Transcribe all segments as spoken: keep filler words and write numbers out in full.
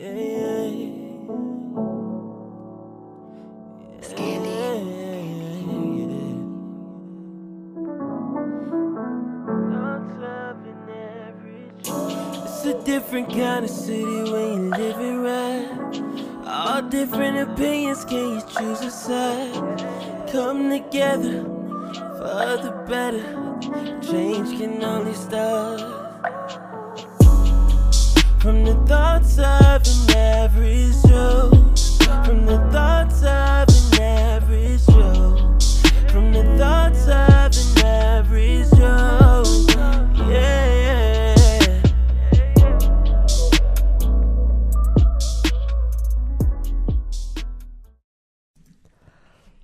Yeah, yeah, yeah. Scandy. Yeah. It's a different kind of city when you live it right. All different opinions, can you choose a side? Come together for the better. Change can only start from the thoughts of an average Joe. From the thoughts of an average Joe. From the thoughts of an average Joe. Yeah.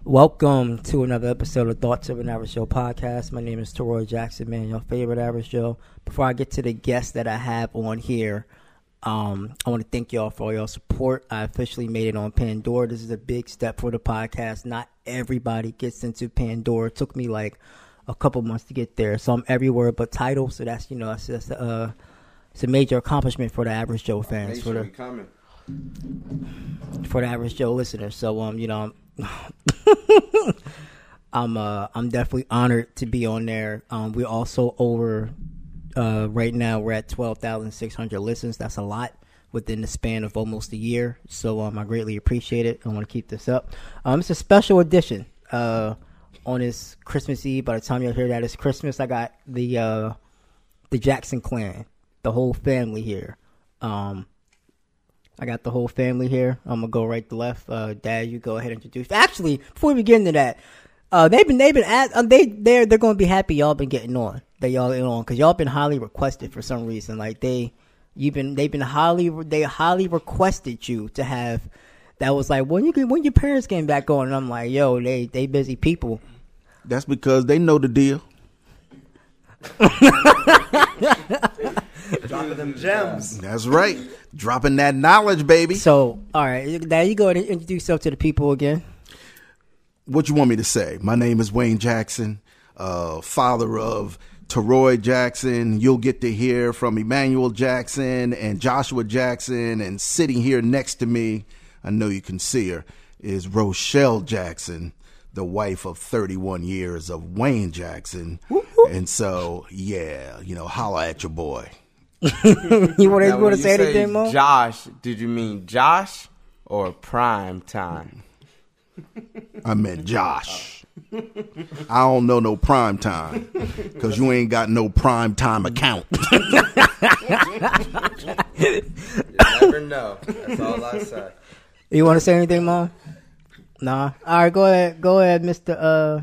Welcome to another episode of Thoughts of an Average Joe podcast. My name is Torrey Jackson, man, your favorite average Joe. Before I get to the guests that I have on here, Um, I want to thank y'all for all y'all support. I officially made it on Pandora. This is a big step for the podcast. Not everybody gets into Pandora. It took me like a couple months to get there. So I'm everywhere but title. So that's, you know, that's, that's uh, it's a major accomplishment for the average Joe fans. Make sure for the comment. For the average Joe listeners. So um, you know, I'm I'm, uh, I'm definitely honored to be on there. Um, we're also over. Uh, right now, we're at twelve thousand six hundred listens. That's a lot within the span of almost a year. So um, I greatly appreciate it. I want to keep this up. Um, it's a special edition uh, on this Christmas Eve. By the time y'all hear that, it's Christmas. I got the uh, the Jackson clan, the whole family here. Um, I got the whole family here. I'm going to go right to left. Uh, Dad, you go ahead and introduce. Actually, before we get into that, uh, they've been, they've been at, uh, they, they're, they're going to be happy y'all been getting on. That y'all in on, because y'all been highly requested for some reason. Like they, you've been, they've been highly, they highly requested you to have. That was like when you can, when your parents came back on, and I'm like, yo, they they busy people. That's because they know the deal. Dropping them gems. That's right, dropping that knowledge, baby. So, all right, now you go and introduce yourself to the people again. What you want me to say? My name is Wayne Jackson, uh, father of Torrey Jackson. You'll get to hear from Emmanuel Jackson and Joshua Jackson, and sitting here next to me, I know you can see her, is Rochelle Jackson, the wife of thirty-one years of Wayne Jackson. Woo-hoo. And so, yeah, you know, holla at your boy. You want to say anything more? Josh, did you mean Josh or prime time? I meant Josh. I don't know no prime time, because you ain't got no prime time account. You never know. That's all I say. You want to say anything, Mom? Nah. All right, go ahead. Go ahead, Mister Uh,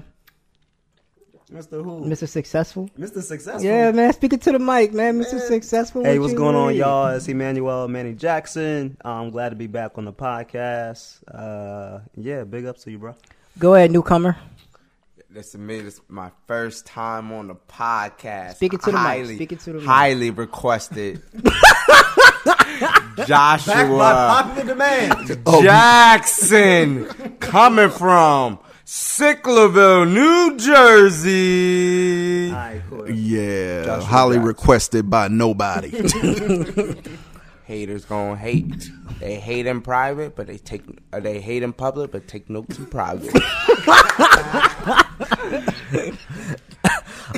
Mister Who? Mister Successful. Mister Successful. Yeah, man. Speaking to the mic, man. Mister Man. Successful. Hey, what's going on, y'all? It's Emmanuel Manny Jackson. I'm glad to be back on the podcast. Uh, yeah, big ups to you, bro. Go ahead, newcomer. Listen, me, this is my first time on the podcast. Speaking to the highly, mic. Speaking to the mic. Highly requested. Joshua. Back by popular demand. Oh. Jackson. Coming from Circleville, New Jersey. Right, cool. Yeah. Joshua highly Jackson. Requested by nobody. Haters gonna hate. They hate in private, but they take. Or they hate in public, but take notes in private.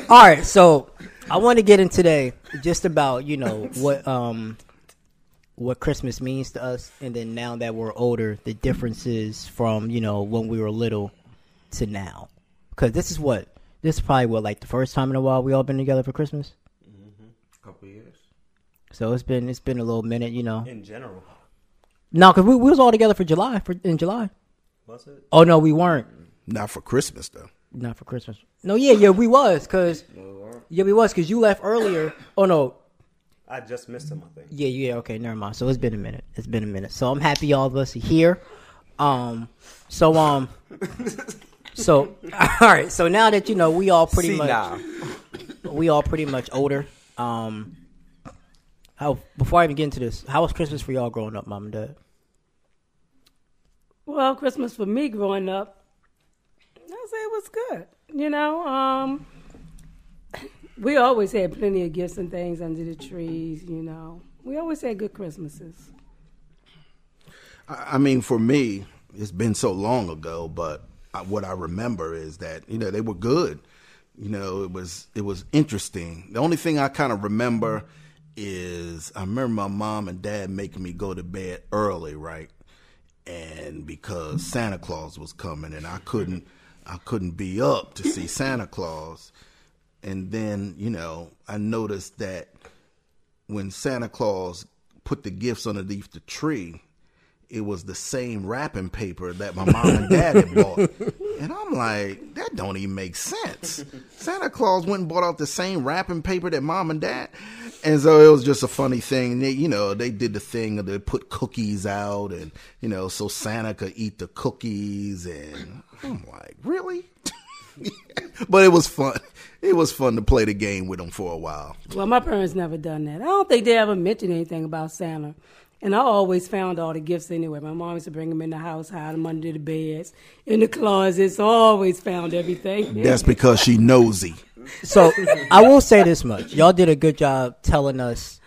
All right, so I want to get in today just about you know what um what Christmas means to us, and then now that we're older, the differences from you know when we were little to now, because this is what this is probably what like the first time in a while we all been together for Christmas. Mm-hmm. Couple years. So it's been it's been a little minute, you know. In general. No, because we, we was all together for July, for in July. Was it? Oh, no, we weren't. Not for Christmas, though. Not for Christmas. No, yeah, yeah, we was, because no, we yeah, we was, because you left earlier. Oh, no. I just missed him, I think. Yeah, yeah, okay, never mind. So it's been a minute. It's been a minute. So I'm happy all of us are here. Um, so, um, so, all right, so now that, you know, we all pretty See, much, nah. we all pretty much older, um... How, before I even get into this, how was Christmas for y'all growing up, Mom and Dad? Well, Christmas for me growing up, I say it was good. You know, um, we always had plenty of gifts and things under the trees, you know. We always had good Christmases. I mean, for me, it's been so long ago, but I, what I remember is that, you know, they were good. You know, it was it was interesting. The only thing I kind of remember is I remember my mom and dad making me go to bed early, right? And because Santa Claus was coming, and I couldn't I couldn't be up to see Santa Claus. And then, you know, I noticed that when Santa Claus put the gifts underneath the tree, it was the same wrapping paper that my mom and dad had bought. And I'm like, that don't even make sense. Santa Claus went and bought out the same wrapping paper that mom and dad. And so it was just a funny thing. They, you know, they did the thing of they put cookies out and, you know, so Santa could eat the cookies. And I'm like, really? But it was fun. It was fun to play the game with them for a while. Well, my parents never done that. I don't think they ever mentioned anything about Santa. And I always found all the gifts anyway. My mom used to bring them in the house, hide them under the beds, in the closets. I always found everything. That's because she nosy. So I will say this much. Y'all did a good job telling us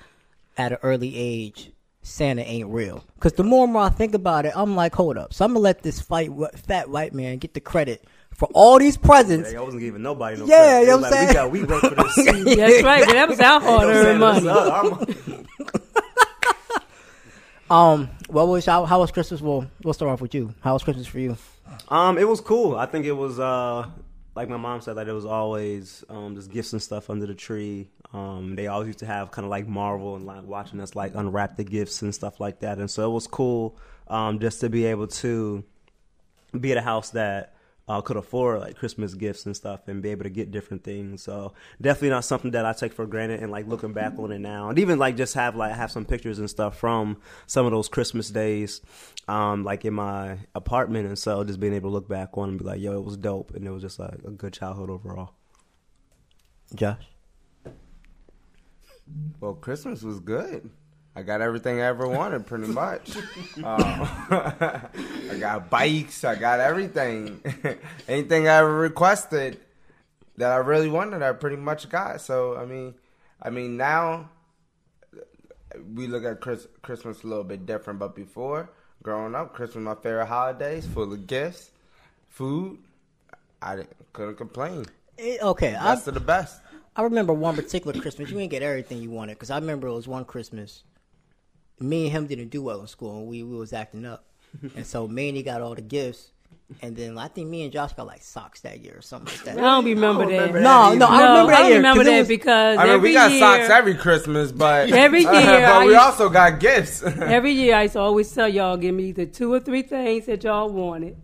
at an early age Santa ain't real. Because the more and more I think about it, I'm like, hold up. So I'm going to let this fight, fat white man get the credit for all these presents. Yeah, I wasn't giving nobody no yeah, credit. Yeah, you know what I'm like, saying? We, got, we worked for this. That's right. But that was our hard-earned money. Um, what was how, how was Christmas? Well, we'll start off with you. How was Christmas for you? Um, it was cool. I think it was uh, like my mom said, that like it was always um just gifts and stuff under the tree. Um, they always used to have kind of like Marvel and like watching us like unwrap the gifts and stuff like that. And so it was cool um just to be able to be at a house that uh, could afford like Christmas gifts and stuff and be able to get different things. So definitely not something that I take for granted, and like looking back on it now, and even like just have like have some pictures and stuff from some of those Christmas days, um, like in my apartment. And so just being able to look back on and be like, yo, it was dope. And it was just like a good childhood overall. Josh? Well, Christmas was good. I got everything I ever wanted, pretty much. Um, I got bikes. I got everything. Anything I ever requested that I really wanted, I pretty much got. So, I mean, I mean now we look at Chris, Christmas a little bit different. But before, growing up, Christmas was my favorite holidays, full of gifts, food. I didn't, couldn't complain. It, okay. Best I, of the best. I remember one particular Christmas. You didn't get everything you wanted, because I remember it was one Christmas. Me and him didn't do well in school, and we, we was acting up. And so Manny got all the gifts, and then I think me and Josh got, like, socks that year or something like that. I don't remember, I don't remember that. that. No, no, no, I remember that I year. I remember that was, because I mean, every we got year, socks every Christmas, but, every year, uh, but we used, also got gifts. Every year I used to always tell y'all, give me either two or three things that y'all wanted,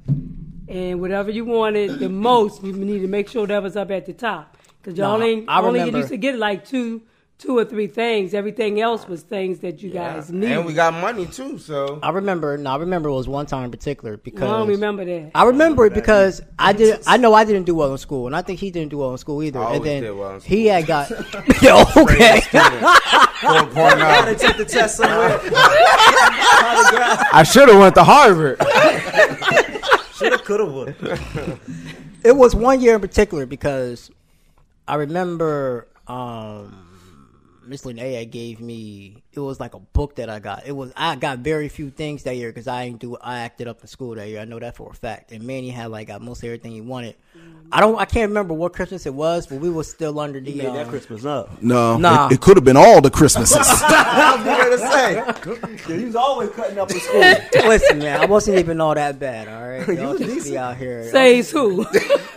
and whatever you wanted the most, you need to make sure that was up at the top. Because y'all no, ain't, I only used to get, like, two Two or three things. Everything else was things that you yeah. guys needed. And we got money too, so. I remember, no, I remember it was one time in particular because. I don't remember that. I remember, I remember it because that. I did. I know I didn't do well in school, and I think he didn't do well in school either. I and then did well in school. He had got. Yo, okay. I took the test somewhere. I should have went to Harvard. Should have, could have, would have. It was one year in particular because I remember. Um, Miss Linnea gave me, it was like a book that I got. It was, I got very few things that year because I didn't do, I acted up in school that year. I know that for a fact. And Manny had like got mostly everything he wanted. I don't, I can't remember what Christmas it was, but we were still under the. You made um, that Christmas up. No, nah. it, it could have been all the Christmases. I was gonna say, he was always cutting up in school. Listen, man, I wasn't even all that bad. All right, y'all just be out here. Says who?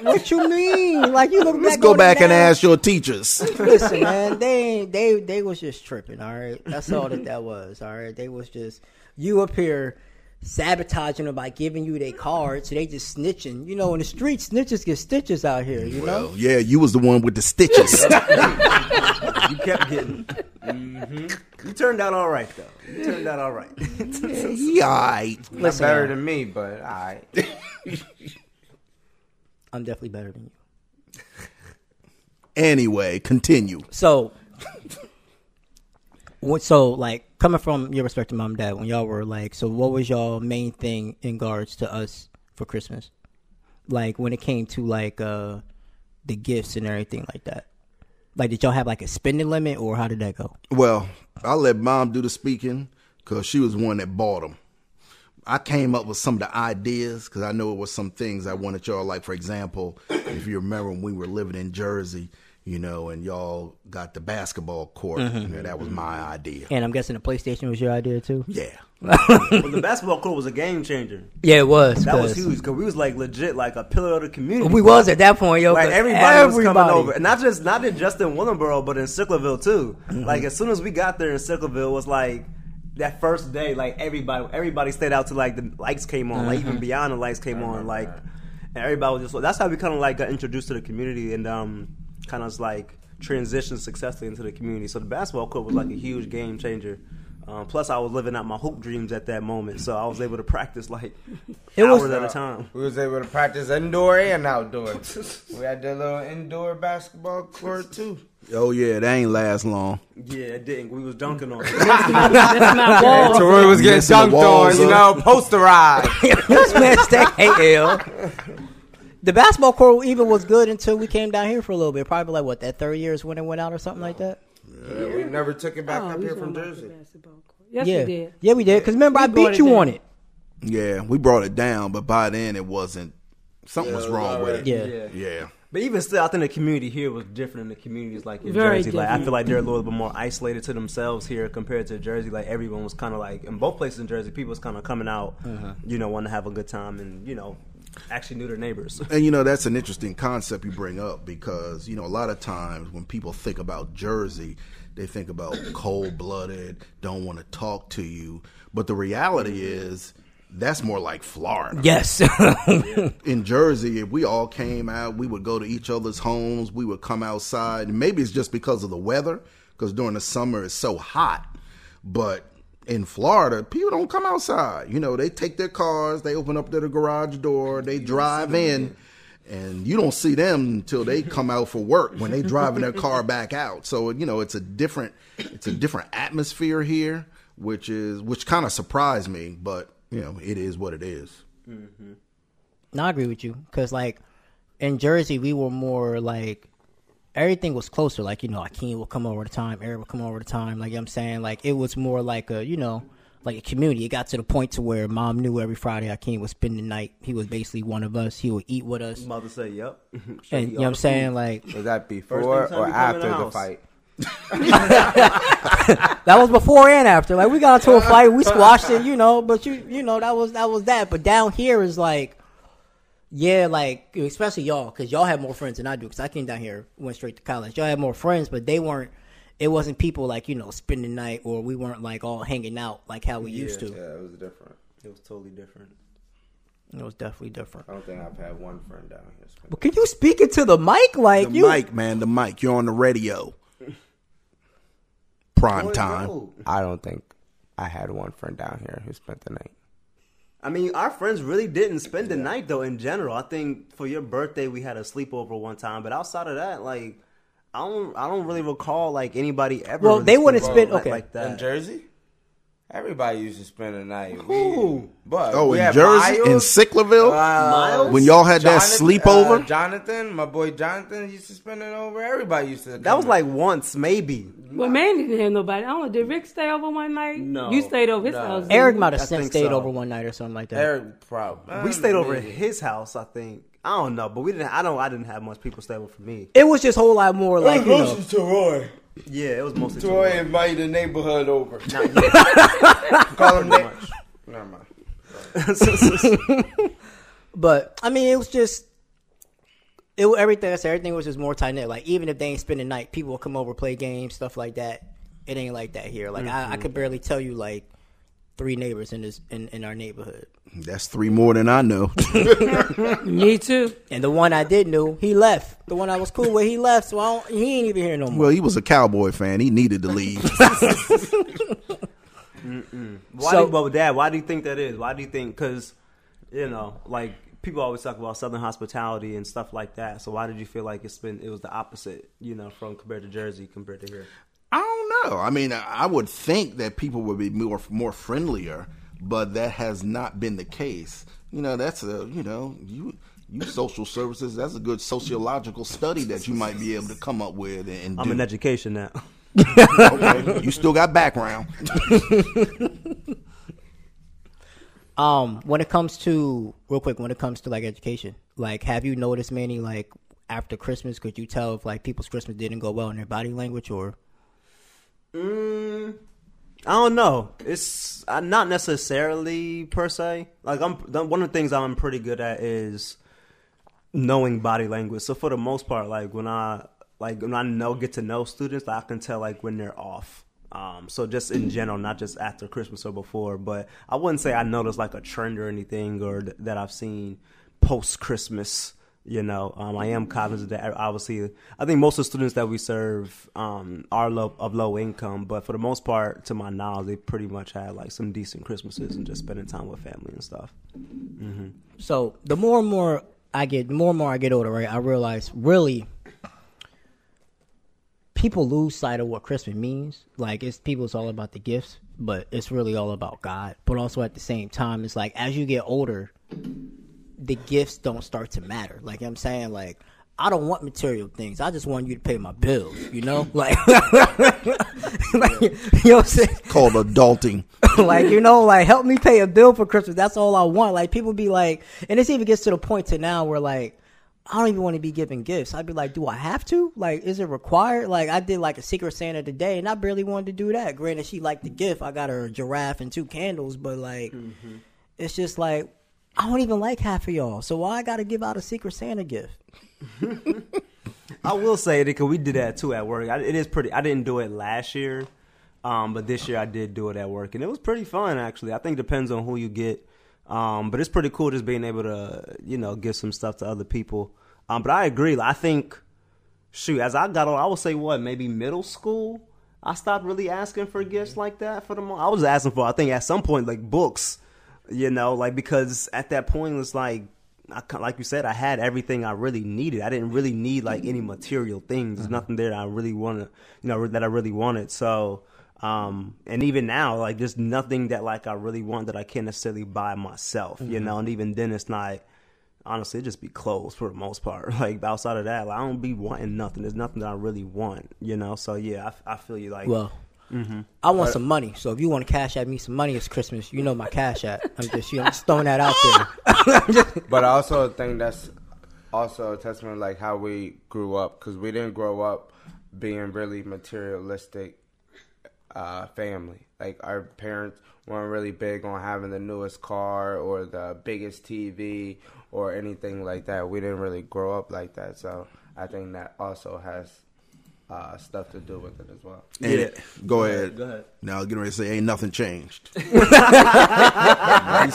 What you mean? Like you look back. Let's go back and ask your teachers. Listen, man, they they. They was just tripping, all right? That's all that that was, all right? They was just, you up here sabotaging them by giving you their cards, so they just snitching. You know, in the street, snitches get stitches out here, you well, know? Yeah, you was the one with the stitches. You kept getting. Mm-hmm. You turned out all right, though. You turned out all right. Yeah, all right. Listen, not better man. Than me, but all right. I'm definitely better than you. Anyway, continue. So... So, like, coming from your respective mom and dad, when y'all were like, so what was y'all main thing in regards to us for Christmas? Like, when it came to, like, uh, the gifts and everything like that. Like, did y'all have, like, a spending limit, or how did that go? Well, I let mom do the speaking because she was the one that bought them. I came up with some of the ideas because I know it was some things I wanted y'all, like, for example, if you remember when we were living in Jersey, you know, and y'all got the basketball court. Mm-hmm. You know, that was my idea. And I'm guessing the PlayStation was your idea too? Yeah. Well, the basketball court was a game changer. Yeah, it was. That was huge because we was like legit like a pillar of the community. We was at that point, yo. Like everybody, everybody was coming over, and not just not just in Willingboro, but in Circleville too. Mm-hmm. Like as soon as we got there in Circleville, it was like that first day. Like everybody, everybody stayed out till like the lights came on. Mm-hmm. Like even beyond the lights came on. Like and everybody was just. That's how we kind of like got introduced to the community and um kind of like transitioned successfully into the community. So the basketball court was like a huge game changer. Um, plus, I was living out my hoop dreams at that moment, so I was able to practice like it hours was, at a time. We was able to practice indoor and outdoor. We had the little indoor basketball court too. Oh yeah, that ain't last long. Yeah, it didn't. We was dunking on it. That's my wall. Torrey was getting dunked on, you know, posterized. This man stay ill. The basketball court even was good until we came down here for a little bit. Probably like what that third year is when it went out or something like that. Yeah, yeah. We never took it back oh, up here from Jersey. Yes, yeah. we did. Yeah, we did. Because remember, we I beat you down. on it. Yeah, we brought it down, but by then it wasn't. Something yeah, was wrong right. with it. Yeah. yeah, yeah. But even still, I think the community here was different than the communities like in Very Jersey. Different. Like I feel like they're a little bit more isolated to themselves here compared to Jersey. Like everyone was kind of like in both places in Jersey, people was kind of coming out, uh-huh. you know, wanting to have a good time and you know. Actually knew their neighbors. And, you know, that's an interesting concept you bring up because, you know, a lot of times when people think about Jersey, they think about cold-blooded, don't want to talk to you. But the reality is that's more like Florida. Yes. In Jersey, if we all came out, we would go to each other's homes. We would come outside. And maybe it's just because of the weather because during the summer it's so hot. But in Florida, people don't come outside. You know, they take their cars, they open up their garage door, they drive in, and you don't see them until they come out for work when they driving their car back out. So, you know, it's a different, it's a different atmosphere here, which is which kind of surprised me, but you know, it is what it is. Mm-hmm. No, I agree with you because, like, in Jersey, we were more like. Everything was closer. Like, you know, Akeem would come over the time. Eric would come over the time. Like, you know what I'm saying? Like, it was more like a, you know, like a community. It got to the point to where Mom knew every Friday Akeem would spend the night. He was basically one of us. He would eat with us. Mother said, yep. And, you know what I'm saying? Like. Was that before or after the fight? That was before and after. Like, we got into a fight. We squashed it, you know. But, you you know, that was that. was that. But down here is like. Yeah, like, especially y'all, because y'all have more friends than I do, because I came down here, went straight to college. Y'all had more friends, but they weren't, it wasn't people, like, you know, spending the night, or we weren't, like, all hanging out, like how we yeah, used to. Yeah, it was different. It was totally different. It was definitely different. I don't think I've had one friend down here. But can you speak into the mic? Like, the you... mic, man, the mic. You're on the radio. Prime oh, time. No. I don't think I had one friend down here who spent the night. I mean, our friends really didn't spend the yeah. night, though, in general. I think for your birthday, we had a sleepover one time. But outside of that, like, I don't I don't really recall, like, anybody ever. Well, really they wouldn't spend, okay. Like that. In Jersey? Everybody used to spend the night. Ooh. But oh, in Jersey? Miles, in Circleville? Uh, Miles, when y'all had Jonathan, that sleepover? Uh, Jonathan, my boy Jonathan used to spend it over. Everybody used to. That was like once, maybe. Well, man didn't have nobody. I don't know. Did Rick stay over one night? No. You stayed over his no. house. Eric might have since stayed so. over one night or something like that. Eric probably. We stayed over at his house, I think. I don't know, but we didn't. I don't. I didn't have much people stay over for me. It was just a whole lot more like, you know. To Roy. Yeah, it was mostly Torrey. Torrey invited the neighborhood over. Not yet. Call him that. Never mind. But, I mean, it was just, it everything I said, everything was just more tight-knit. Like, even if they ain't spend the night, people will come over, play games, stuff like that. It ain't like that here. Like, mm-hmm. I, I could barely tell you, like, three neighbors in this in, in our neighborhood. That's three more than I know. Me too. And the one I did know, he left. The one I was cool with, he left. So I don't, he ain't even here no more. Well, he was a Cowboy fan. He needed to leave. Why so, do you, well, Dad? Why do you think that is? Why do you think? Because you know, like people always talk about Southern hospitality and stuff like that. So why did you feel like it's been it was the opposite? You know, from compared to Jersey, compared to here. I don't know. I mean, I would think that people would be more more friendlier, but that has not been the case. You know, that's a, you know, you you social services, that's a good sociological study that you might be able to come up with. And I'm do. in education now. Okay, you still got background. Um, when it comes to, real quick, when it comes to like education, like have you noticed many, like after Christmas, could you tell if like people's Christmas didn't go well in their body language or? Mm, I don't know. It's not necessarily per se. Like I'm one of the things I'm pretty good at is knowing body language. So for the most part, like when I like when I know get to know students, I can tell like when they're off. Um, so just in general, not just after Christmas or before, but I wouldn't say I noticed like a trend or anything or th- that I've seen post Christmas, you know, um, I am cognizant that obviously I think most of the students that we serve, um, are low, of low income, but for the most part, to my knowledge, they pretty much had like some decent Christmases and just spending time with family and stuff. Mm-hmm. So the more and more I get, more and more I get older, right? I realize really people lose sight of what Christmas means. Like, it's people, it's all about the gifts, but it's really all about God. But also at the same time, it's like as you get older, the gifts don't start to matter. Like, you know what I'm saying, like, I don't want material things. I just want you to pay my bills, you know? Like, like you know what I'm saying? It's called adulting. Like, you know, like, help me pay a bill for Christmas. That's all I want. Like, people be like, and this even gets to the point to now where, like, I don't even want to be giving gifts. I'd be like, do I have to? Like, is it required? Like, I did like a Secret Santa today, and I barely wanted to do that. Granted, she liked the gift. I got her a giraffe and two candles, but like, mm-hmm. It's just like, I don't even like half of y'all. So why I got to give out a Secret Santa gift? I will say that because we did that too at work. I, it is pretty, I didn't do it last year, um, but this year I did do it at work, and it was pretty fun actually. I think it depends on who you get. Um, but it's pretty cool just being able to, you know, give some stuff to other people. Um, but I agree. I think, shoot, as I got on, I would say what, maybe middle school, I stopped really asking for gifts like that for the moment. I was asking for, I think at some point, like books, you know, like, because at that point it's like, I, like you said, I had everything I really needed. I didn't really need like any material things. There's nothing there that I really wanted, you know, that I really wanted. So. Um, and even now, like, there's nothing that, like, I really want that I can't necessarily buy myself, mm-hmm. you know? And even then, it's not, honestly, it just be clothes for the most part. Like, outside of that, like, I don't be wanting nothing. There's nothing that I really want, you know? So, yeah, I, I feel you, like... Well, mm-hmm. I want but, some money. So, if you want to cash at me some money, it's Christmas. You know my cash at. I'm just, you know, I'm just throwing that out there. But I also think that's also a testament, like, how we grew up. Because we didn't grow up being really materialistic. Uh, family. Like, our parents weren't really big on having the newest car or the biggest T V or anything like that. We didn't really grow up like that. So I think that also has uh, stuff to do with it as well. And yeah. it, go, go ahead. ahead. Go ahead. Now, getting ready to say, ain't nothing changed. He's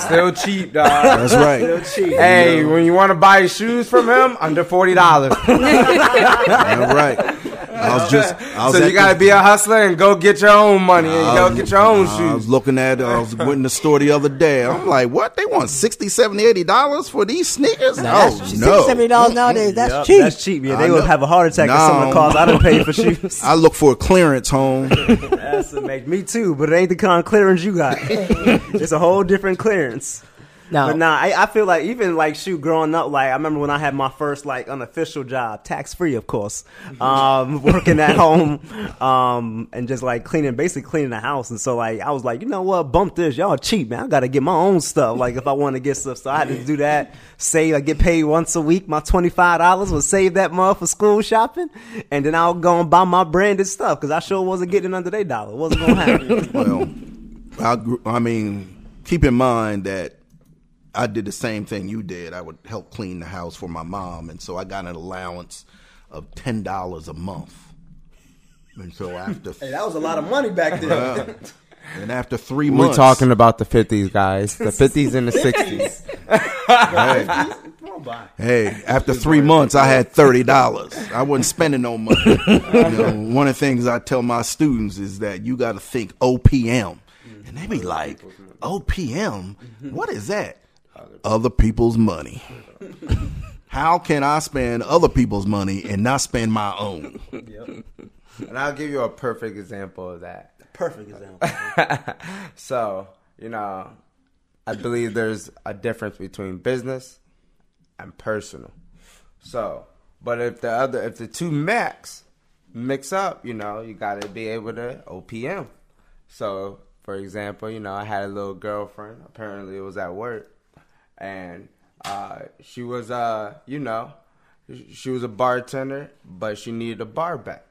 still cheap, dog. That's right. Still cheap. Hey, you know, when you want to buy shoes from him, under forty dollars. All right. I was just, I was so you gotta the, be a hustler and go get your own money and was, go get your own shoes. I was looking at, I was went in the store the other day. I'm like, what? They want sixty, seventy, eighty dollars for these sneakers? Now, oh, no. sixty, seventy dollars nowadays, that's yep, cheap. That's cheap. Yeah, they would have a heart attack no. if someone calls I done paid for shoes. I look for a clearance home. That's amazing. Me too, but it ain't the kind of clearance you got. It's a whole different clearance. No. But nah, I, I feel like even like shoot, growing up, like I remember when I had my first like unofficial job, tax free, of course, um, working at home, um, and just like cleaning, basically cleaning the house. And so like I was like, you know what, bump this, y'all cheap, man. I gotta get my own stuff. Like if I want to get stuff, so I had to do that. Save, I like, get paid once a week. My twenty five dollars would save that month for school shopping, and then I'll go and buy my branded stuff because I sure wasn't getting under their dollar. It wasn't gonna happen. Well, I, I mean, keep in mind that. I did the same thing you did. I would help clean the house for my mom, and so I got an allowance of ten dollars a month. And so after hey, that was a lot of money back then. Uh, and after three We're months, we're talking about the fifties, guys. The fifties and the sixties. Hey. Hey, after three months, I had thirty dollars. I wasn't spending no money. You know, one of the things I tell my students is that you got to think O P M, and they be like, O P M, what is that? Other people's money. How can I spend other people's money and not spend my own? Yep. And I'll give you a perfect example of that. Perfect example. So, you know, I believe there's a difference between business and personal. So, but if the other, if the two mix, mix up, you know, you got to be able to O P M. So For example, you know, I had a little girlfriend. Apparently, it was at work. And uh, she was, uh, you know, she was a bartender, but she needed a bar back.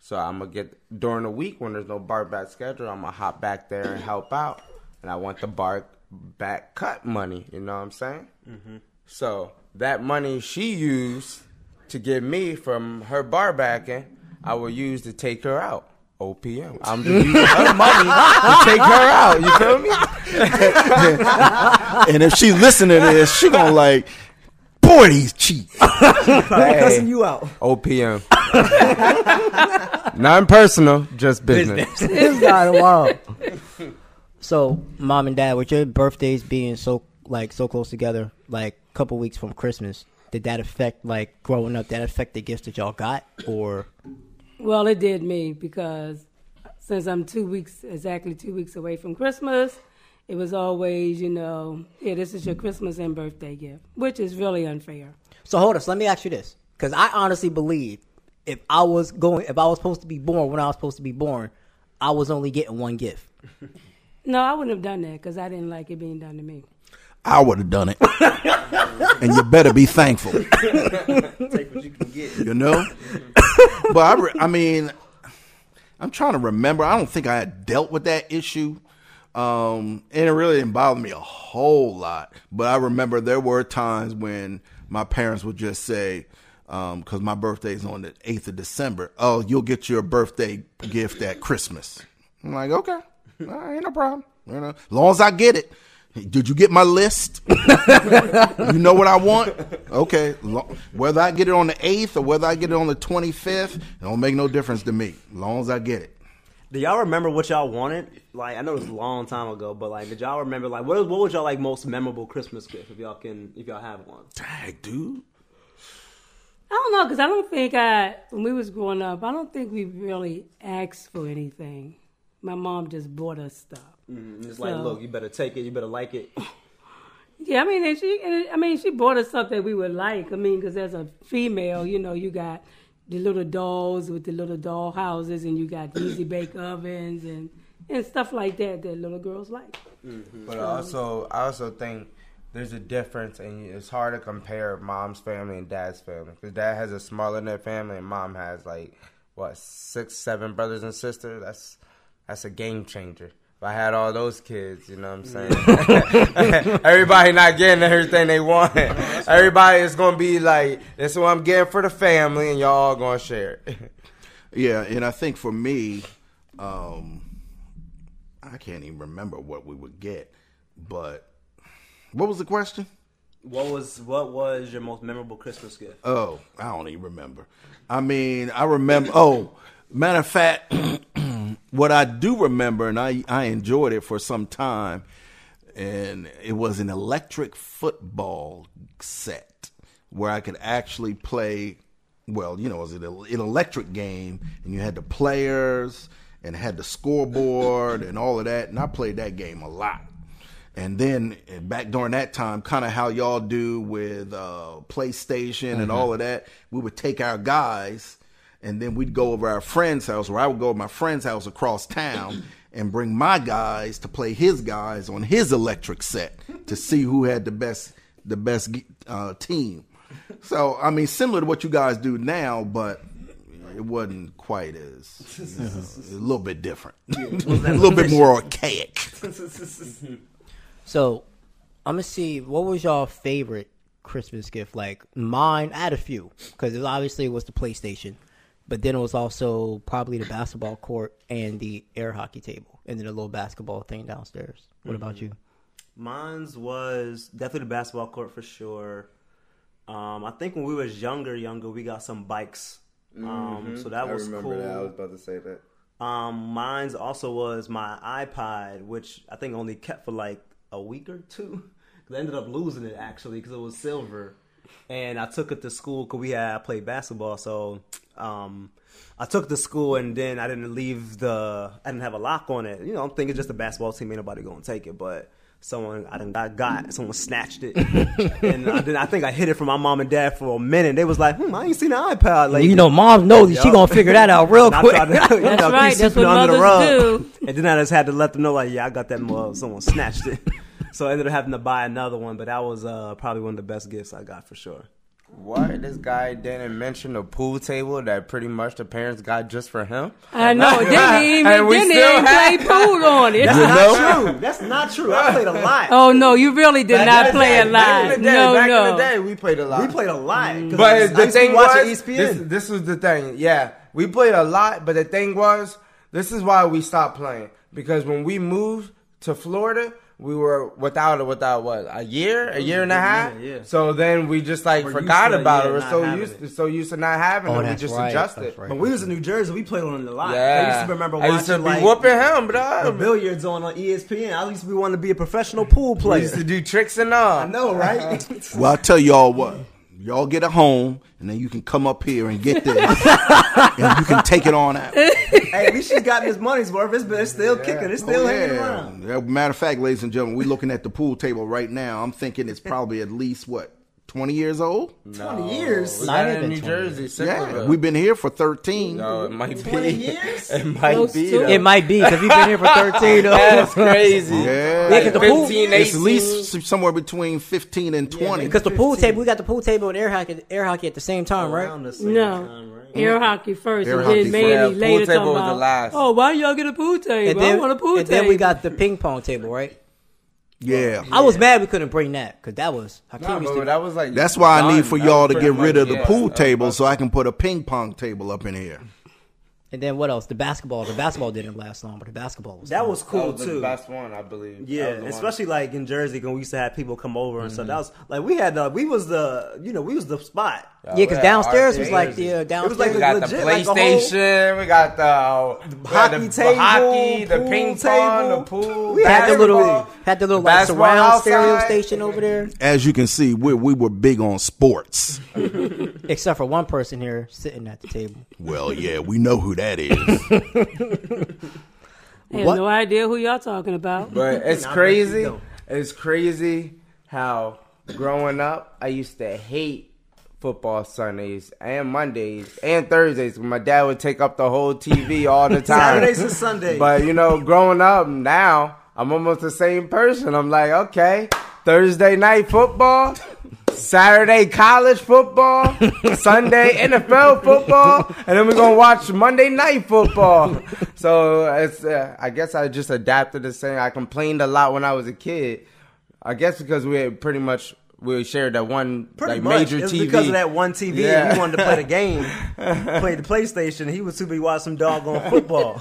So I'm going to get, during the week when there's no bar back schedule, I'm going to hop back there and help out. And I want the bar back cut money, you know what I'm saying? Mm-hmm. So that money she used to give me from her bar backing, I will use to take her out. O P M. I'm just using her money to take her out. You feel me? And if she listening to this, she gonna like, boy, these cheap. I'm cussing you out. O P M. Not personal, just business. This guy wild. So, mom and dad, with your birthdays being so like so close together, like a couple weeks from Christmas, did that affect like growing up? That affect the gifts that y'all got, or? Well, it did me, because since I'm two weeks, exactly two weeks away from Christmas, it was always, you know, yeah, this is your Christmas and birthday gift, which is really unfair. So hold us. Let me ask you this, because I honestly believe if I was going, if I was supposed to be born when I was supposed to be born, I was only getting one gift. No, I wouldn't have done that because I didn't like it being done to me. I would have done it. And you better be thankful. Take what you can get. You know? But, I, re- I mean, I'm trying to remember. I don't think I had dealt with that issue. Um, and it really didn't bother me a whole lot. But I remember there were times when my parents would just say, because um, my birthday is on the eighth of December, oh, you'll get your birthday gift at Christmas. I'm like, okay. All right, ain't no problem. You know, as long as I get it. Did you get my list? You know what I want? Okay. Whether I get it on the eighth or whether I get it on the twenty-fifth, it don't make no difference to me. As long as I get it. Do y'all remember what y'all wanted? Like, I know it was a long time ago, but like, did y'all remember? Like, what what was y'all like most memorable Christmas gift if y'all can if y'all have one? Dang, dude. I don't know, because I don't think I when we was growing up, I don't think we really asked for anything. My mom just bought us stuff. Mm, it's so, like, look, you better take it. You better like it. Yeah, I mean, and she, and, I mean, she bought us something we would like. I mean, because as a female, you know, you got the little dolls with the little doll houses, and you got easy bake ovens and, and stuff like that that little girls like. Mm-hmm. But um, also, I also think there's a difference, and it's hard to compare mom's family and dad's family because dad has a smaller knit family, and mom has like what six, seven brothers and sisters. That's that's a game changer. I had all those kids, you know what I'm saying? Everybody not getting everything they want. Everybody is going to be like, this is what I'm getting for the family, and y'all all going to share it. Yeah, and I think for me, um, I can't even remember what we would get, but what was the question? What was what was your most memorable Christmas gift? Oh, I don't even remember. I mean, I remember, oh, matter of fact, what I do remember, and I, I enjoyed it for some time, and it was an electric football set where I could actually play, well, you know, it was an electric game, and you had the players and had the scoreboard and all of that, and I played that game a lot. And then back during that time, kind of how y'all do with uh, PlayStation mm-hmm. and all of that, we would take our guys. And then we'd go over our friend's house, or I would go to my friend's house across town and bring my guys to play his guys on his electric set to see who had the best the best uh, team. So, I mean, similar to what you guys do now, but it wasn't quite as, you know, a little bit different, yeah, a little bit more archaic. So, I'm going to see, what was y'all favorite Christmas gift? Like, mine, I had a few, because obviously it was the PlayStation. But then it was also probably the basketball court and the air hockey table and then a little basketball thing downstairs. What mm-hmm. about you? Mine's was definitely the basketball court for sure. Um, I think when we was younger, younger, we got some bikes. Um, mm-hmm. So that I was remember cool. That. I was about to say that. Um, mine's also was my iPod, which I think only kept for like a week or two. I ended up losing it actually because it was silver. And I took it to school because we had I played basketball, so um, I took it to school and then I didn't leave the I didn't have a lock on it. You know, I'm thinking just the basketball team, ain't nobody gonna take it. But Someone I done got, got someone snatched it, and I, did, I think I hid it from my mom and dad for a minute. They was like, "Hmm, I ain't seen an iPad lately." You know, mom knows yep. she gonna figure that out real quick. To, that's know, right. That's what mothers do. And then I just had to let them know, like, "Yeah, I got that mug. Someone snatched it." So I ended up having to buy another one. But that was uh, probably one of the best gifts I got for sure. What? This guy didn't mention the pool table that pretty much the parents got just for him? I know. Didn't even, and we didn't even had... play pool on it. That's not know? true. That's not true. I played a lot. Oh, no. You really did back not play day, a lot. Back in the day, no, back no. in the day, we played a lot. We played a lot. But the thing was, this, this was the thing. Yeah. We played a lot, but the thing was, this is why we stopped playing. Because when we moved to Florida... We were without it, without what, a year, a year and a half. Yeah, yeah. So then we just like we're forgot about it. We're so used, to, so used to not having oh, it. We just right. adjusted. Right. But we was in New Jersey. We played on it a lot. Yeah. I used to remember watching. I used to be like, whooping him, bro. The billiards on on E S P N. I used to be wanting to be a professional pool player. We used to do tricks and all. I know, right? Well, I tell y'all what. Y'all get a home, and then you can come up here and get this. And you can take it on out. Hey, at least she's gotten his money's worth. It's, been, it's still yeah. kicking. It's still oh, hanging yeah. around. Matter of fact, ladies and gentlemen, we're looking at the pool table right now. I'm thinking it's probably at least, what, twenty years old? No. twenty years? Not in New Jersey. Yeah, we've been here for thirteen. No, it might be. twenty years? It might Those be. It might be, because we've been here for thirteen. That's crazy. Yeah. Like yeah the fifteen, pool, it's at least somewhere between fifteen and twenty. Because yeah, the pool table, we got the pool table and air hockey, air hockey at the same time, right? Around the same no. time, right? Air hockey first. Air and hockey then mainly yeah, later. Pool table was the last. Oh, why y'all get a pool table? And then, I want a pool and table. And then we got the ping pong table, right? Yeah. yeah, I was mad we couldn't bring that because that was Hakeem nah, bro, that was like that's why done. I need for y'all to get rid much, of the yeah, pool table so I can put a ping pong table up in here. And then what else? The basketball. The basketball didn't last long, but the basketball was that long. was cool that was too. The best one, I believe. Yeah, especially one. like in Jersey when we used to have people come over and mm-hmm. stuff. That was like we had the we was the you know we was the spot. Yeah, because yeah, downstairs was like the uh, downstairs. It was like we got legit, the PlayStation, like we got the, the hockey the, table, the hockey, the ping pong, the pool. We had the little had the little like, surround outside. stereo station over there. As you can see, we we were big on sports, except for one person here sitting at the table. Well, yeah, we know who that is. I have what? no idea who y'all talking about. But it's crazy. It's crazy how growing up, I used to hate football Sundays and Mondays and Thursdays. My dad would take up the whole T V all the time. Saturdays and Sundays. But, you know, growing up now, I'm almost the same person. I'm like, okay, Thursday night football, Saturday college football, Sunday N F L football, and then we're going to watch Monday night football. So it's, uh, I guess I just adapted the same. I complained a lot when I was a kid. I guess because we had pretty much... We shared that one Pretty like, much. major T V. It was because of that one T V, yeah. and he wanted to play the game, played the PlayStation. He was too busy watching some doggone football.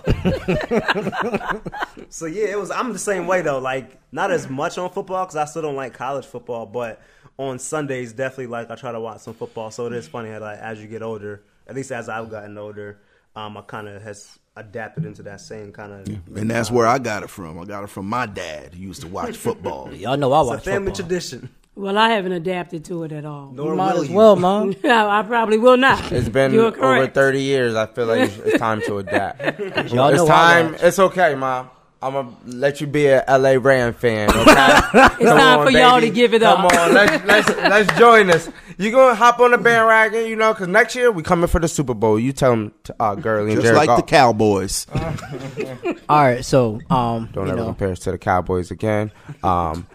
So yeah, it was. I'm the same way though. Like not as much on football because I still don't like college football, but on Sundays definitely like I try to watch some football. So it is funny how like, as you get older, at least as I've gotten older, um, I kind of has. adapted into that same kind of, yeah. and that's where I got it from. I got it from my dad. He used to watch football. Y'all know I watch football. It's a family football. tradition. Well, I haven't adapted to it at all. Nor might will as you. well, Mom. No, I probably will not. It's been over thirty years. I feel like it's time to adapt. Y'all it's know time. It's okay, Mom. I'm going to let you be an L A Ram fan, okay? It's Come time on, for baby. y'all to give it up. Come on, let's, let's, let's join us. You're going to hop on the bandwagon, you know, because next year we coming for the Super Bowl. You tell them, to, uh, Gurley and Jared Just like Goff. the Cowboys. All right, so. Um, Don't you ever know. compare us to the Cowboys again. Um,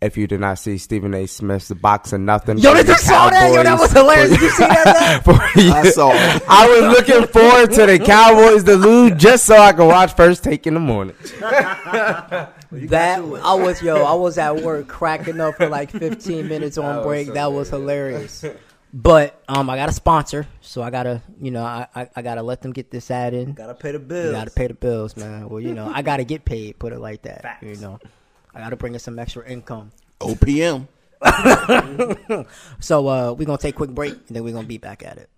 if you did not see Stephen A. Smith's The Box of Nothing. Yo, did you saw that? Yo, that was hilarious. Did you see that? I saw it. I was looking forward to the Cowboys to lose just so I could watch First Take in the morning. that, I was, yo, I was at work cracking up for like fifteen minutes on that break. Was so that was hilarious. But um, I got a sponsor, so I gotta, you know, I, I, I gotta let them get this ad in. Gotta pay the bills. You gotta pay the bills, man. Well, you know, I gotta get paid, put it like that. Facts. You know. I got to bring in some extra income. O P M. So uh, we're going to take a quick break, and then we're going to be back at it.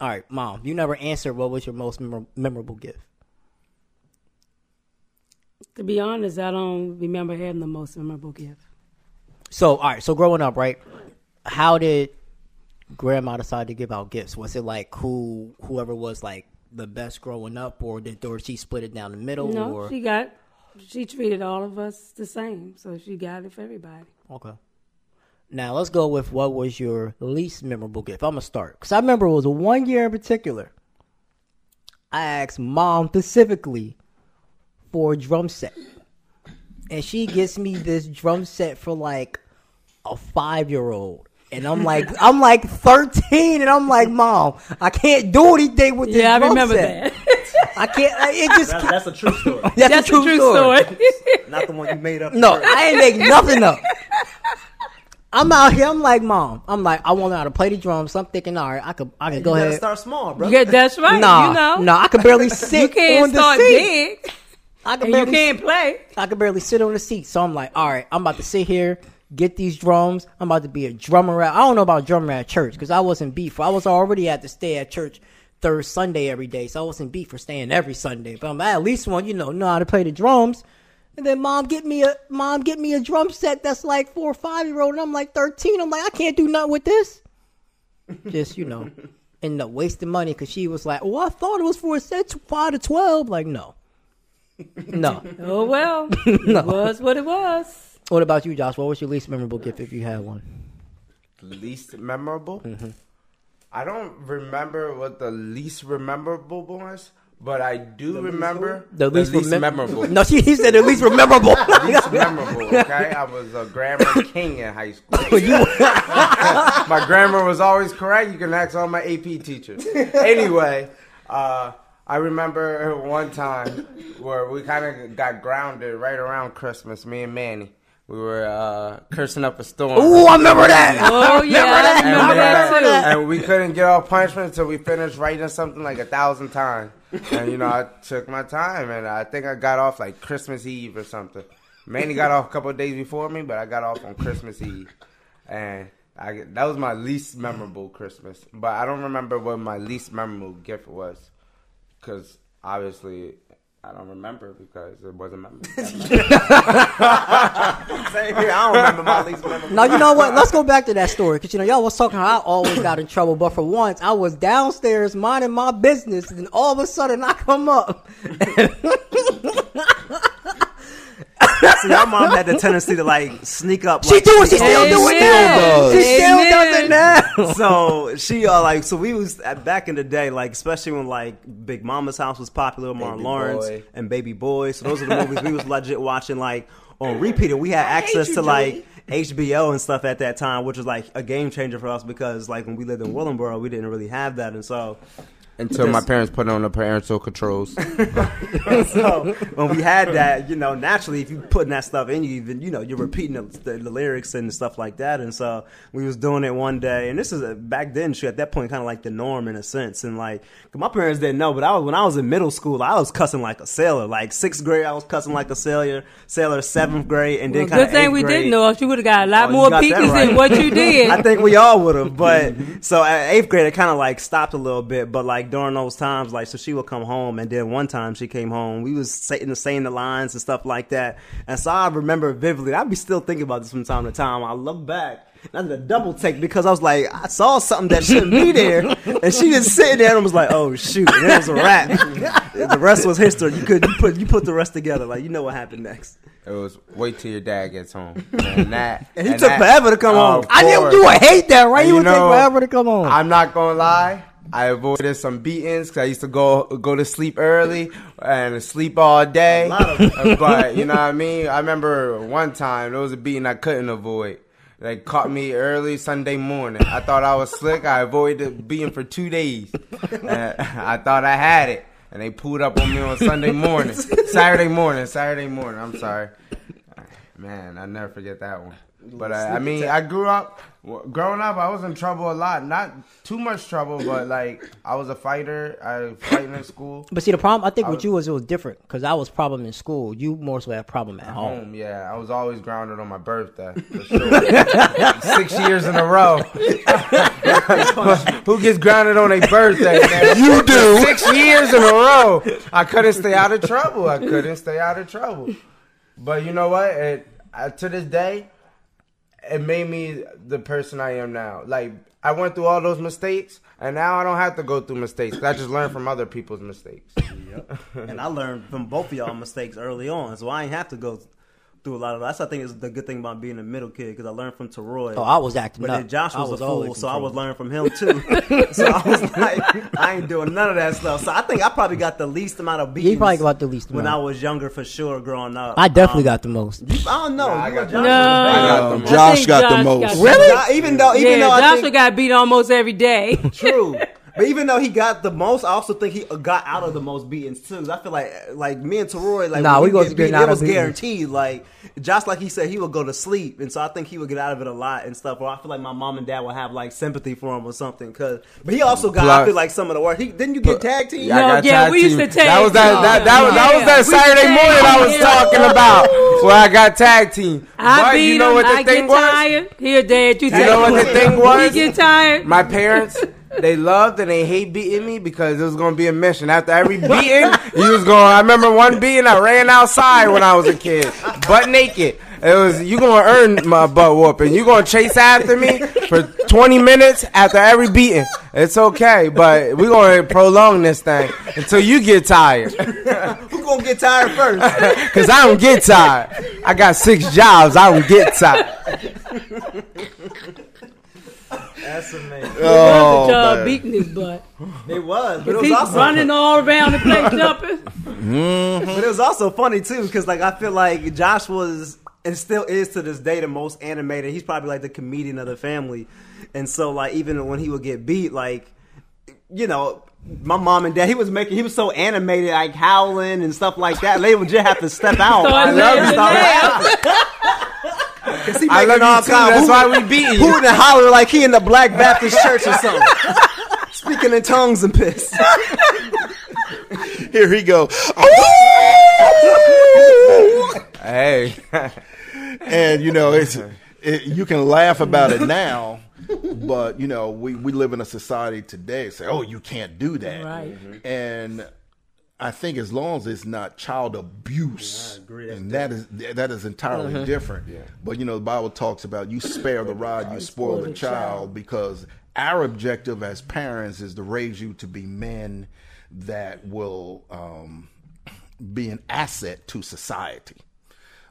All right, Mom, you never answered what was your most memor- memorable gift. To be honest, I don't remember having the most memorable gift. So, all right, so growing up, right, how did Grandma decide to give out gifts? Was it like who whoever was like the best growing up, or did or she split it down the middle? No, or? she got she treated all of us the same, so she got it for everybody. Okay. Now, let's go with what was your least memorable gift. I'm going to start. Because I remember it was one year in particular. I asked Mom specifically for a drum set. And she gets me this drum set for like a five-year-old. And I'm like, I'm like thirteen. And I'm like, Mom, I can't do anything with this yeah, drum set. Yeah, I remember set. that. I can't. I, it just that, That's a true story. That's, that's a true, a true story. story. Not the one you made up. No, I ain't make nothing up. I'm out here. I'm like, Mom. I'm like, I want to know how to play the drums. So I'm thinking, all right, I could, I could go ahead. You gotta start small, bro. Yeah, that's right. Nah, you know. nah, I could barely sit. You can't on the start seat. big. I could and barely. You can't play. I could barely sit on the seat. So I'm like, all right, I'm about to sit here, get these drums. I'm about to be a drummer. At, I don't know about drummer at church because I wasn't beat for. I was already had to stay at church third Sunday every day, so I wasn't beat for staying every Sunday. But I'm like, at least one, you know, know how to play the drums. And then mom get me a mom get me a drum set that's like four or five year old, and I'm like thirteen. I'm like, I can't do nothing with this. Just, you know, end up wasting money because she was like, "Oh, I thought it was for a set five to twelve." Like, no, no. Oh well, no. It was what it was. What about you, Josh? What was your least memorable gift if you had one? Least memorable? Mm-hmm. I don't remember what the least memorable was. But I do the remember least, the least, least remem- memorable. No, she he said the least memorable. least memorable, okay? I was a grammar king in high school. My grammar was always correct. You can ask all my A P teachers. Anyway, uh, I remember one time where we kind of got grounded right around Christmas, me and Manny. We were uh, cursing up a storm. Ooh, I remember that. Oh, yeah. Remember that? And, I remember that too. That, and we couldn't get our punishment until we finished writing something like a thousand times. And, you know, I took my time, and I think I got off like Christmas Eve or something. Manny got off a couple of days before me, but I got off on Christmas Eve. And I, that was my least memorable Christmas. But I don't remember what my least memorable gift was because, obviously, I don't remember because it wasn't memorable. I don't remember my least memorable. Now, you know what? Let's go back to that story. Because, you know, y'all was talking how I always got in trouble. But for once, I was downstairs minding my business. And all of a sudden, I come up. See, my mom had the tendency to, like, sneak up. Like, she do it. She still do it now. She still does it now. So, she, uh, like, so we was, uh, back in the day, like, especially when, like, Big Mama's House was popular, Martin Lawrence Boy. and Baby Boy. So, those are the movies we was legit watching, like, on repeat. And we had access you, to, like, H B O and stuff at that time, which was, like, a game changer for us because, like, when we lived in Willingboro, we didn't really have that. And so... Until my parents put on the parental controls. So when we had that, you know, naturally, if you putting that stuff in, you even, you know, you're repeating the, the, the lyrics and stuff like that. And so we was doing it one day, and this is a, back then, shit, at that point, kind of like the norm in a sense. And like, my parents didn't know, but I was when I was in middle school, I was cussing like a sailor. Like sixth grade, I was cussing like a sailor. Sailor seventh grade, and well, then kind of good thing we grade, didn't know. She would have got a lot oh, more peaches right. than what you did. I think we all would have. But so at eighth grade, it kind of like stopped a little bit, but like. During those times, like, so she would come home, and then one time she came home, we was saying, saying the lines and stuff like that, and so I remember vividly. I'd be still thinking about this from time to time. I look back, and I did a double take because I was like, I saw something that shouldn't be there, and she just sitting there and was like, oh shoot, and it was a wrap. The rest was history. You could you put you put the rest together, like you know what happened next. It was wait till your dad gets home, and that and he and took that, forever to come uh, home. I knew you would hate that, right? You would know, take forever to come home. I'm not gonna lie. I avoided some beatings because I used to go go to sleep early and sleep all day. A lot of but you know what I mean? I remember one time there was a beating I couldn't avoid. They caught me early Sunday morning. I thought I was slick. I avoided the beating for two days. And I thought I had it. And they pulled up on me on Sunday morning. Saturday morning. Saturday morning. I'm sorry. Man, I'll never forget that one. But I, I mean, I grew up, growing up, I was in trouble a lot. Not too much trouble, but like, I was a fighter. I was fighting in school. But see, the problem, I think I with was, you was it was different because I was problem in school. You more so had problem at home. home. Yeah, I was always grounded on my birthday. For sure. Six years in a row. Who gets grounded on their birthday? Man? You do. Six years in a row. I couldn't stay out of trouble. I couldn't stay out of trouble. But you know what? It, I, to this day, it made me the person I am now. Like, I went through all those mistakes, and now I don't have to go through mistakes. I just learned from other people's mistakes. Yep. And I learned from both of y'all mistakes early on, so I ain't have to go through a lot of that. That's I think is the good thing about being a middle kid, because I learned from Torrey. Oh, I was acting but up. But then Josh was, was a fool, so I was learning from him too. So I was like, I ain't doing none of that stuff. So I think I probably got the least amount of beatings. He probably got the least amount. When I was younger, for sure, growing up. I definitely um, got the most. You, I don't know. Nah, I got Josh, no. got the Josh, got, Josh the got the most. Really? Even though, even yeah, though I Joshua think, got beat almost every day. True. But even though he got the most, I also think he got out of the most beatings too. I feel like like me and Torrey, like nah, we get beat, it was guaranteed. Like Josh, like he said, he would go to sleep, and so I think he would get out of it a lot and stuff. Or I feel like my mom and dad would have like sympathy for him or something. Cause, but he also got, I feel like some of the worst. He didn't you get tag team? No, I got yeah, tag we used team. to tag. That was that oh, that, that, yeah. was, that was that we Saturday morning I was him. talking about where I got tag team. I but beat you know him. What the I thing was? Tired. He a dad. You, you know what the thing was? He get tired. My parents. They loved and they hate beating me because it was going to be a mission. After every beating, you was going, I remember one beating, I ran outside when I was a kid, butt naked. It was, you going to earn my butt whooping. You going to chase after me for twenty minutes after every beating. It's okay, but we're going to prolong this thing until you get tired. Who's going to get tired first? Because I don't get tired. I got six jobs. I don't get tired. That's amazing. Oh, it was a job beating his butt. It was, but it was he also running all around the place jumping. Mm-hmm. But it was also funny too, because like I feel like Josh was and still is to this day the most animated. He's probably like the comedian of the family, and so like even when he would get beat, like you know. My mom and dad, he was making, he was so animated, like howling and stuff like that. They would just have to step out. So I love you. Start I love all you too. That's why we beat you. Hooting and hollering like he in the Black Baptist church or something. Speaking in tongues and piss. Here he go. Hey. And you know, it's it, you can laugh about it now. But, you know, we, we live in a society today, say, oh, you can't do that. Right. Mm-hmm. And I think as long as it's not child abuse, yeah, I agree. and that is that is entirely mm-hmm. different. Yeah. But, you know, the Bible talks about you spare the rod, you spoil, spoil the, the child, child, because our objective as parents is to raise you to be men that will um, be an asset to society.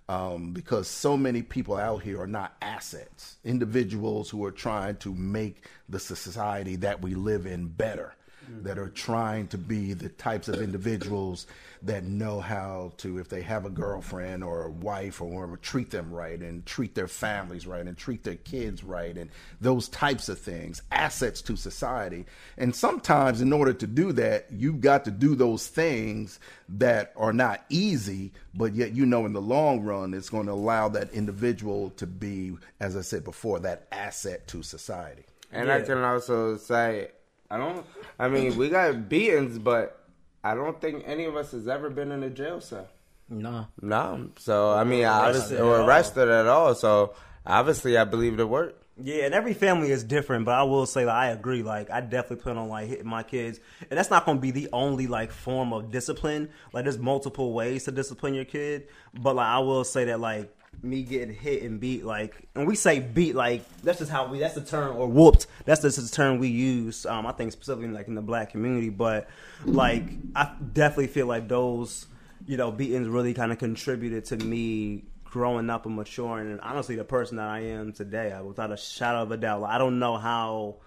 Um, because so many people out here are not assets, individuals who are trying to make the society that we live in better, mm-hmm. that are trying to be the types of individuals that know how to, if they have a girlfriend or a wife or whatever, treat them right and treat their families right and treat their kids right and those types of things, assets to society. And sometimes in order to do that, you've got to do those things that are not easy, but yet, you know, in the long run, it's going to allow that individual to be, as I said before, that asset to society. And yeah. I can also say, I don't, I mean, we got beatings, but I don't think any of us has ever been in a jail cell. No. No. So, I mean, obviously, or arrested at all. So, obviously, I believe it worked. Yeah, and every family is different, but I will say that like, I agree. Like, I definitely plan on, like, hitting my kids. And that's not going to be the only, like, form of discipline. Like, there's multiple ways to discipline your kid. But, like, I will say that, like, me getting hit and beat, like, and we say beat, like, that's just how we, that's the term, or whooped, that's just the term we use, um, I think specifically, like, in the black community, but, like, I definitely feel like those, you know, beatings really kind of contributed to me growing up and maturing, and honestly, the person that I am today, without a shadow of a doubt, like, I don't know how,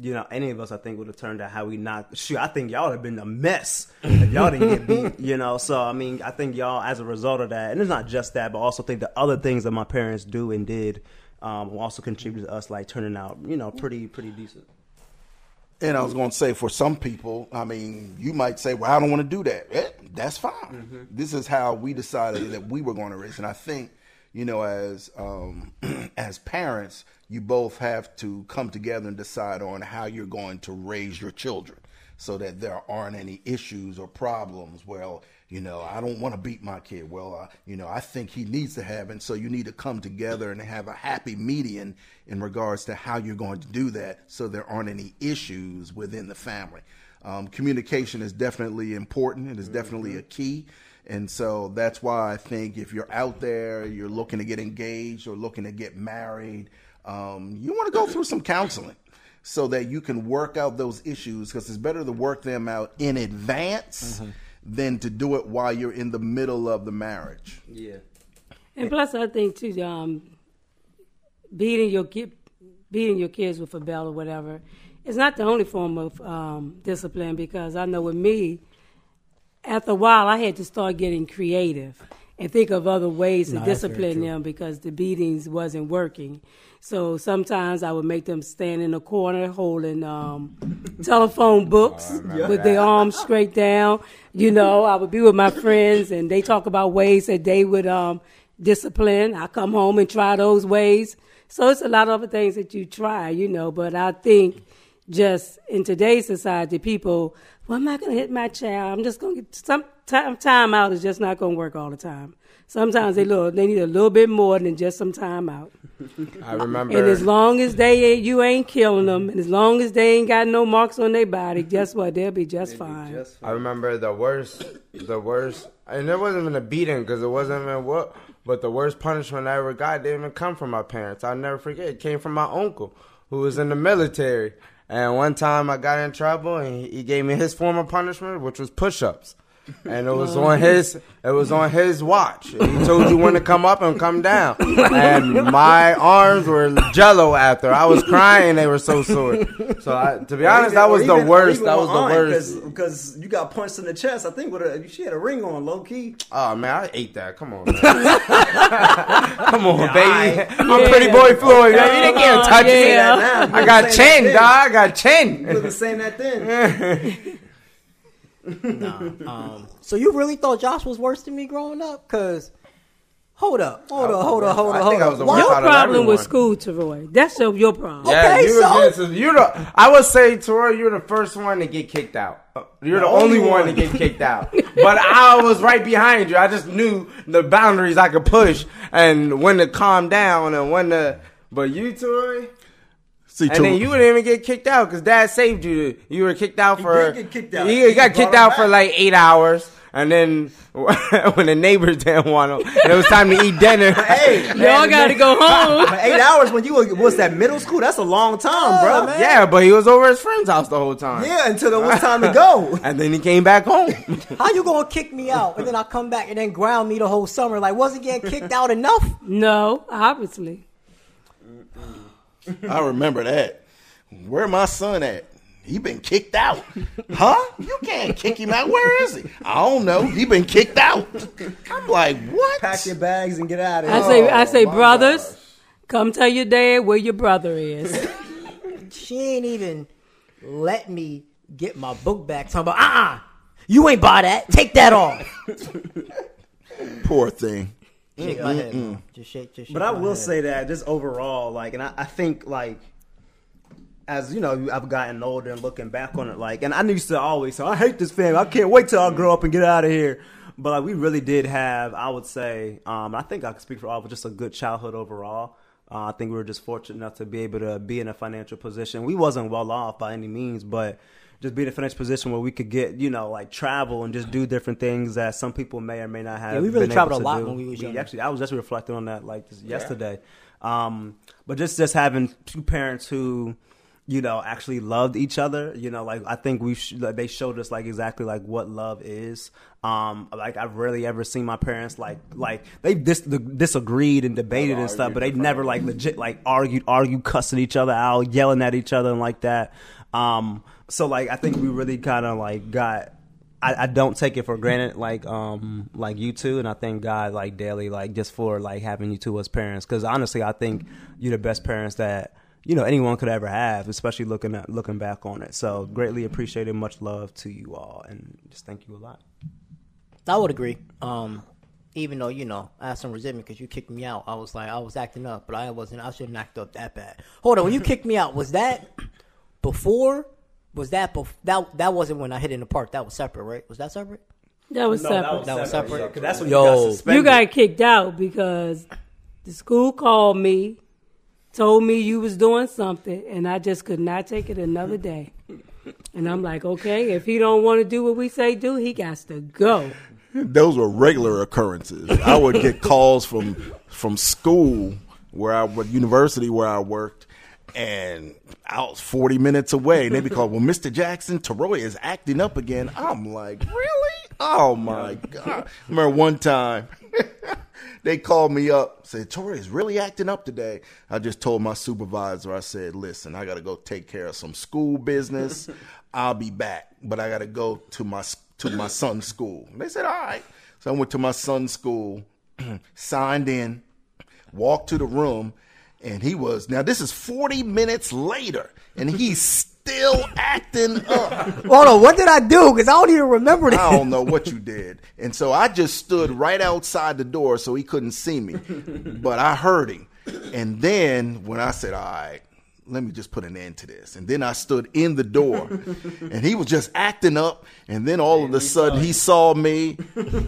you know, any of us, I think, would have turned out how we not, shoot, I think y'all would have been a mess if y'all didn't get beat, you know, so, I mean, I think y'all, as a result of that, and it's not just that, but also think the other things that my parents do and did um, also contributed to us, like, turning out, you know, pretty, pretty decent. And I was going to say, for some people, I mean, you might say, well, I don't want to do that. Eh, that's fine. Mm-hmm. This is how we decided that we were going to raise, and I think, you know, as um, as parents, you both have to come together and decide on how you're going to raise your children so that there aren't any issues or problems. Well, you know, I don't want to beat my kid. Well, uh, you know, I think he needs to have, and so you need to come together and have a happy median in regards to how you're going to do that so there aren't any issues within the family. Um, communication is definitely important. It is definitely a key. And so that's why I think if you're out there, you're looking to get engaged or looking to get married, um, you want to go through some counseling. so that you can work out those issues, because it's better to work them out in advance mm-hmm. than to do it while you're in the middle of the marriage. Yeah. And, and plus, I think, too, um, beating your kid, beating your kids with a bell or whatever, it's not the only form of um, discipline, because I know with me, after a while, I had to start getting creative and think of other ways no, to discipline them, because the beatings wasn't working. So sometimes I would make them stand in a corner holding um, telephone books oh, with that. Their arms straight down. You know, I would be with my friends, and they talk about ways that they would um, discipline. I come home and try those ways. So it's a lot of other things that you try, you know, but I think just in today's society, people, well, I'm not going to hit my child. I'm just going to get some time, time out is just not going to work all the time. Sometimes they look, they need a little bit more than just some time out. I remember. And as long as they you ain't killing them, and as long as they ain't got no marks on their body, guess what? They'll be just, They'll fine. Be just fine. I remember the worst, the worst, and it wasn't even a beating because it wasn't even what, but the worst punishment I ever got didn't even come from my parents. I'll never forget. It came from my uncle who was in the military. And one time I got in trouble, and he gave me his form of punishment, which was push-ups. And it was on his it was on his watch. He told you when to come up and come down. And my arms were jello after. I was crying. They were so sore. So I, to be honest, that was the worst. That was the worst. Because you got punched in the chest. I think with a, she had a ring on, low key. Oh, man, I ate that. Come on, man. Come on, yeah, baby. I, I'm yeah. Pretty Boy Floyd. You didn't get to touch yeah. me. I got chin, dog. I got chin. You wasn't saying that then. Nah. Um, so you really thought Josh was worse than me growing up? Cause hold up, hold up, hold up, hold up, hold up. Your problem was school, Torrey. That's your, your problem. Yeah, okay, you so were, you're the, I would say, Torrey, you're the first one to get kicked out. You're the, the only, only one, one to get kicked out. But I was right behind you. I just knew the boundaries I could push and when to calm down and when to. But you, Torrey. See, and then you didn't even get kicked out because Dad saved you. You were kicked out for. He did get kicked out. He, he got kicked out back. For like eight hours, and then when the neighbors didn't want him, and it was time to eat dinner. Hey, y'all got to go home. For eight hours when you were, was that middle school? That's a long time, bro. Oh, man. Yeah, but he was over at his friend's house the whole time. Yeah, until it was time to go, and then he came back home. How you gonna kick me out and then I come back and then ground me the whole summer? Like, wasn't getting kicked out enough? No, obviously. I remember that. Where my son at? He been kicked out. Huh? You can't kick him out. Where is he? I don't know. He been kicked out. I'm like, what? Pack your bags and get out of here. I say, oh, I say, brothers, gosh. Come tell your dad where your brother is. She ain't even let me get my book back. Talking about, uh-uh. You ain't buy that. Take that off. Poor thing. Shake my head. Mm-hmm. Just shake, just shake but I will head. Say that just overall, like, and I, I think, like, as you know, I've gotten older and looking back on it, like, and I used to always say, I hate this family. I can't wait till I grow up and get out of here. But like, we really did have, I would say, um, I think I could speak for all, but just a good childhood overall. Uh, I think we were just fortunate enough to be able to be in a financial position. We wasn't well off by any means, but just be in a financial position where we could get, you know, like travel and just do different things that some people may or may not have. Yeah, we really traveled a lot do. When we were young. Actually, I was just reflecting on that like this yeah. yesterday. Um, but just, just having two parents who, you know, actually loved each other. You know, like I think we sh- like, they showed us like exactly like what love is. Um, like I've rarely ever seen my parents like like they dis- disagreed and debated and stuff, but they never like legit like argued, argued, cussing each other out, yelling at each other and like that. Um, so like, I think we really kind of like got, I, I don't take it for granted, like, um, like you two. And I thank God like daily, like just for like having you two as parents. Cause honestly, I think you're the best parents that, you know, anyone could ever have, especially looking at, looking back on it. So greatly appreciated. Much love to you all. And just thank you a lot. I would agree. Um, even though, you know, I had some resentment because you kicked me out. I was like, I was acting up, but I wasn't, I shouldn't act up that bad. Hold on. When you kicked me out, was that before? Was that bef- that that wasn't when I hit in the park? That was separate, right? Was that separate? That was no, separate. That was, that was separate. separate. Cause that's when Yo, you got suspended. You got kicked out because the school called me, told me you was doing something, and I just could not take it another day. And I'm like, okay, if he don't want to do what we say do, he got to go. Those were regular occurrences. I would get calls from from school where I, university where I worked. and I was forty minutes away. And they be called, well, Mister Jackson, Torrey is acting up again. I'm like, really? Oh, my God. I remember one time they called me up, said, Torrey is really acting up today. I just told my supervisor, I said, listen, I got to go take care of some school business. I'll be back, but I got to go to my to my son's school. And they said, all right. So I went to my son's school, signed in, walked to the room, and he was, now this is forty minutes later, and he's still acting up. Hold on, what did I do? Because I don't even remember this. I don't know what you did. And so I just stood right outside the door so he couldn't see me. But I heard him. And then when I said, all right, let me just put an end to this. And then I stood in the door and he was just acting up. And then all and of a sudden he saw me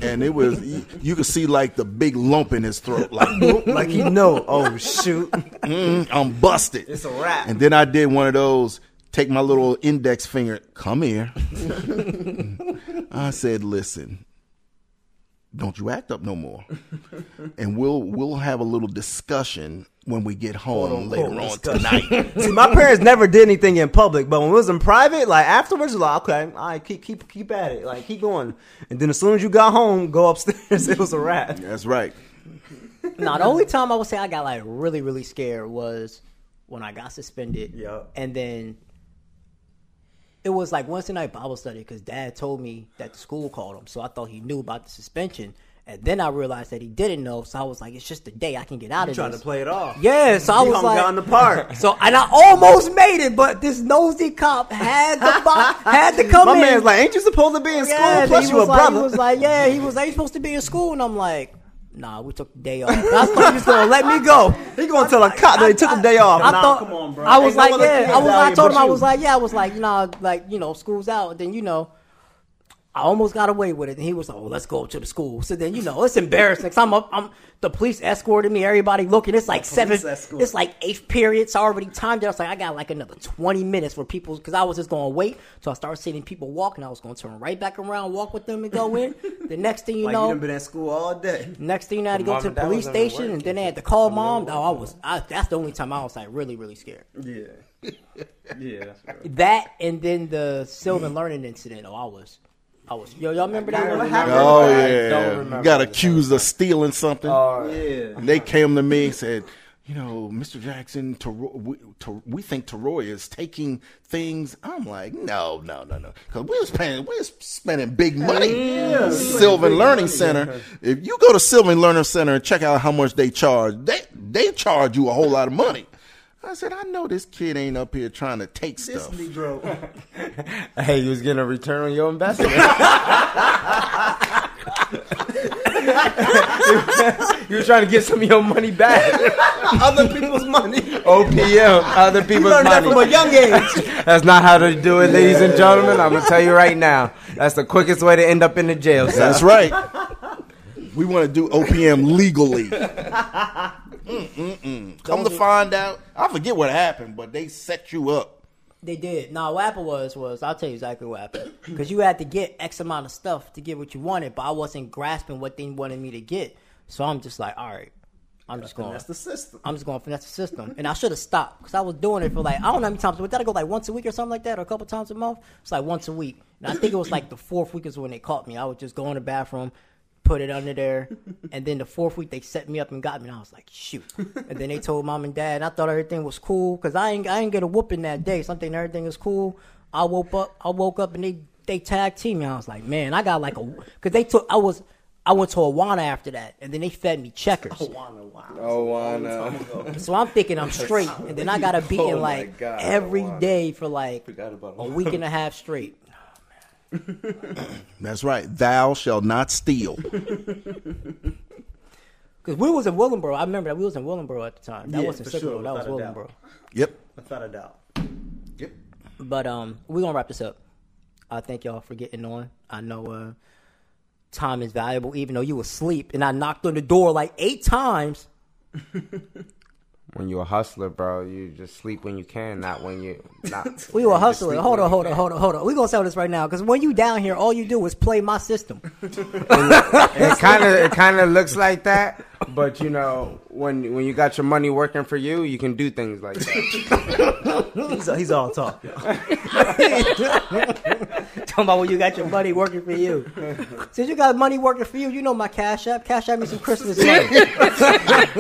and it was, you, you could see like the big lump in his throat. Like, like you know, oh shoot, mm, I'm busted. It's a wrap. And then I did one of those, take my little index finger, come here. I said, listen, don't you act up no more. And we'll, we'll have a little discussion when we get home on, later on tonight. See, my parents never did anything in public, but when it was in private, like afterwards, like, okay, all right, keep keep keep at it, like keep going. And then as soon as you got home, go upstairs. It was a wrap. That's right. Now, the only time I would say I got like really really scared was when I got suspended. Yeah. And then it was like Wednesday night Bible study because Dad told me that the school called him, so I thought he knew about the suspension. And then I realized that he didn't know, so I was like, "It's just a day. I can get out You're of this." Trying to play it off, yeah. So I you was like, "Down the park." So and I almost made it, but this nosy cop had the box, had to come My in. My man's like, "Ain't you supposed to be in school?" Yeah, plus you a like, brother. He was like, "Yeah." He was like, "You supposed to be in school?" And I'm like, "Nah, we took the day off." I thought he was gonna let me go. He gonna I, tell a cop that he took I, the day off. I, nah, I thought, come on, bro. I was Ain't like, "Yeah." I was. I told him, you. I was like, "Yeah." I was like, "Nah, like you know, school's out." Then you know. I almost got away with it, and he was like, "Oh, let's go to the school." So then, you know, it's embarrassing. Cause I'm up. I'm the police escorted me. Everybody looking. It's like seven. Escort. It's like eighth period. So I already timed it. I was like, I got like another twenty minutes for people because I was just gonna wait. So I started seeing people walking. I was gonna turn right back around, walk with them, and go in. The next thing you like know, you've been at school all day. Next thing you know, I had to go to the police station, and then they had to call mom. No, I was. I, that's the only time I was like really, really scared. Yeah, yeah. That's right. That and then the Sylvan Learning incident. Oh, I was. I was, yo, y'all remember that? What happened? Oh, yeah. You got accused of stealing something. Uh, yeah. And they came to me and said, you know, Mister Jackson, Torrey, we, Torrey, we think Torrey is taking things. I'm like, no, no, no, no. Because we was paying, we was spending big money. Yeah. Sylvan Learning Center. If you go to Sylvan Learning Center and check out how much they charge, they, they charge you a whole lot of money. I said, I know this kid ain't up here trying to take this stuff. Negro. Hey, you was getting a return on your investment. You were trying to get some of your money back. Other people's money. O P M, other people's you learned money. That from a young age. That's not how to do it, yeah. Ladies and gentlemen. I'm going to tell you right now. That's the quickest way to end up in the jail cell. That's right. We want to do O P M legally. Mm-mm-mm. Come to find out, I forget what happened, but they set you up. They did. Now, what happened was, was I'll tell you exactly what happened. Because you had to get X amount of stuff to get what you wanted, but I wasn't grasping what they wanted me to get. So I'm just like, all right, I'm just going. That's the system. I'm just going to finesse the system. And I should have stopped because I was doing it for like, I don't know how many times. Would that go like once a week or something like that or a couple times a month? It's like once a week. And I think it was like the fourth week is when they caught me. I would just go in the bathroom. Put it under there, and then the fourth week they set me up and got me, and I was like, shoot. And then they told mom and dad, and I thought everything was cool, because I ain't, I ain't get a whooping that day, so I'm thinking everything is cool. I woke up, I woke up, and they, they tag team me, and I was like, man, I got like a, because they took, I was, I went to Awana after that, and then they fed me checkers. Awana, wow. Awana. So I'm thinking I'm straight, and then I got a beating oh like God, every Awana. Day for like a week and a half straight. That's right. Thou shall not steal. Because we was in Willingboro. I remember that we was in Willingboro at the time. That yeah, wasn't Circleville. Sure. That was Willingboro. Yep. Without a doubt. Yep. But um, we're gonna wrap this up. I thank y'all for getting on. I know uh, time is valuable, even though you were asleep, and I knocked on the door like eight times. When you a hustler, bro, you just sleep when you can, not when you not. We were hustling. Hold on, hold on, hold on, hold on. We gonna sell this right now because when you down here, all you do is play my system. It kind of, it kind of looks like that, but you know, when when you got your money working for you, you can do things like that. he's, he's all talk. Talking about when you got your money working for you. Since you got money working for you, you know my Cash App. Cash App me some Christmas money. Talking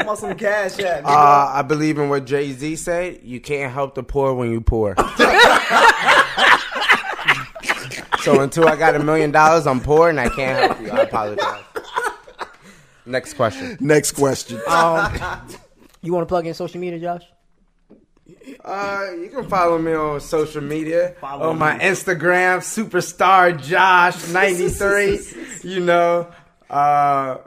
about some Cash App. Uh, I believe in what Jay-Z said. You can't help the poor when you poor. So until I got a million dollars, I'm poor and I can't help you. I apologize. Next question. Next question. Um, you want to plug in social media, Josh? Uh, you can follow me on social media. Follow on my me. Instagram, Superstar Josh ninety-three. You know, uh,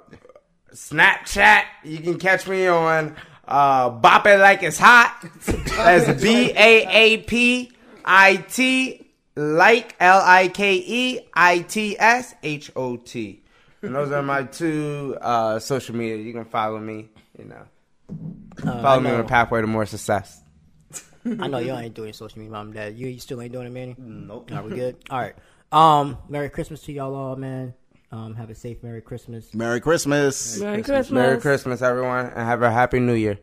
Snapchat. You can catch me on uh, Bop It Like It's Hot. That's B A A P I T like L I K E I T S H O T. And those are my two uh, social media. You can follow me, you know. Uh, follow know. me on the pathway to more success. I know y'all ain't doing social media, Mom and Dad. You, you still ain't doing it, Manny? Nope. Are we good? All right. Um, Merry Christmas to y'all all, man. Um, have a safe Merry Christmas. Merry Christmas. Merry Christmas. Christmas. Merry Christmas, everyone. And have a Happy New Year.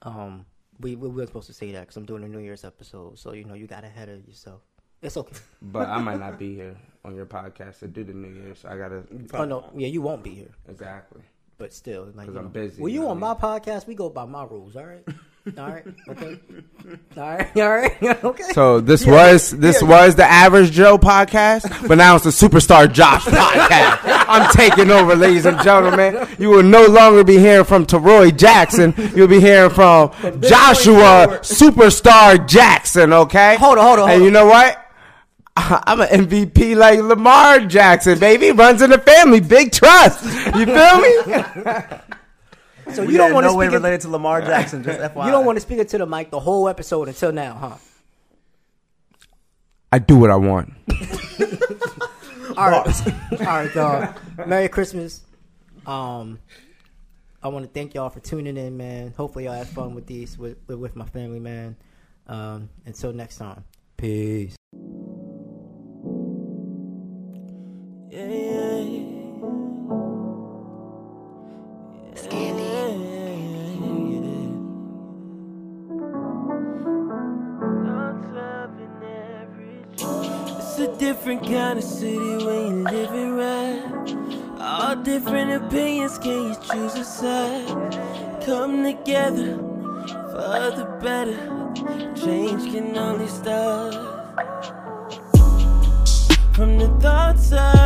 Um, we, we were supposed to say that because I'm doing a New Year's episode. So, you know, you got ahead of yourself. It's okay. But I might not be here on your podcast to do the New Year's. So I got to... Oh, no. Yeah, you won't be here. Exactly. But still. Because like, I'm know. busy. Well, you on my podcast, we go by my rules, all right? All right. Okay. All right. All right. Okay. So this yeah. was this yeah. was the Average Joe podcast, but now it's the Superstar Josh podcast. I'm taking over, ladies and gentlemen. You will no longer be hearing from Torrey Jackson. You'll be hearing from Joshua Superstar Jackson. Okay. Hold on. Hold on. Hold and you know what? I'm an M V P like Lamar Jackson, baby. Runs in the family. Big trust. You feel me? So we you don't want to no way it, related to Lamar Jackson. Just F Y I. You don't want to speak it to the mic the whole episode until now, huh? I do what I want. All right, all right, dog. Merry Christmas. Um, I want to thank y'all for tuning in, man. Hopefully, y'all had fun with these with with my family, man. Um, until next time, peace. Yeah, yeah, yeah. It's a different kind of city when you're living right. All different opinions, can you choose a side? Come together for the better. Change can only start from the thoughts of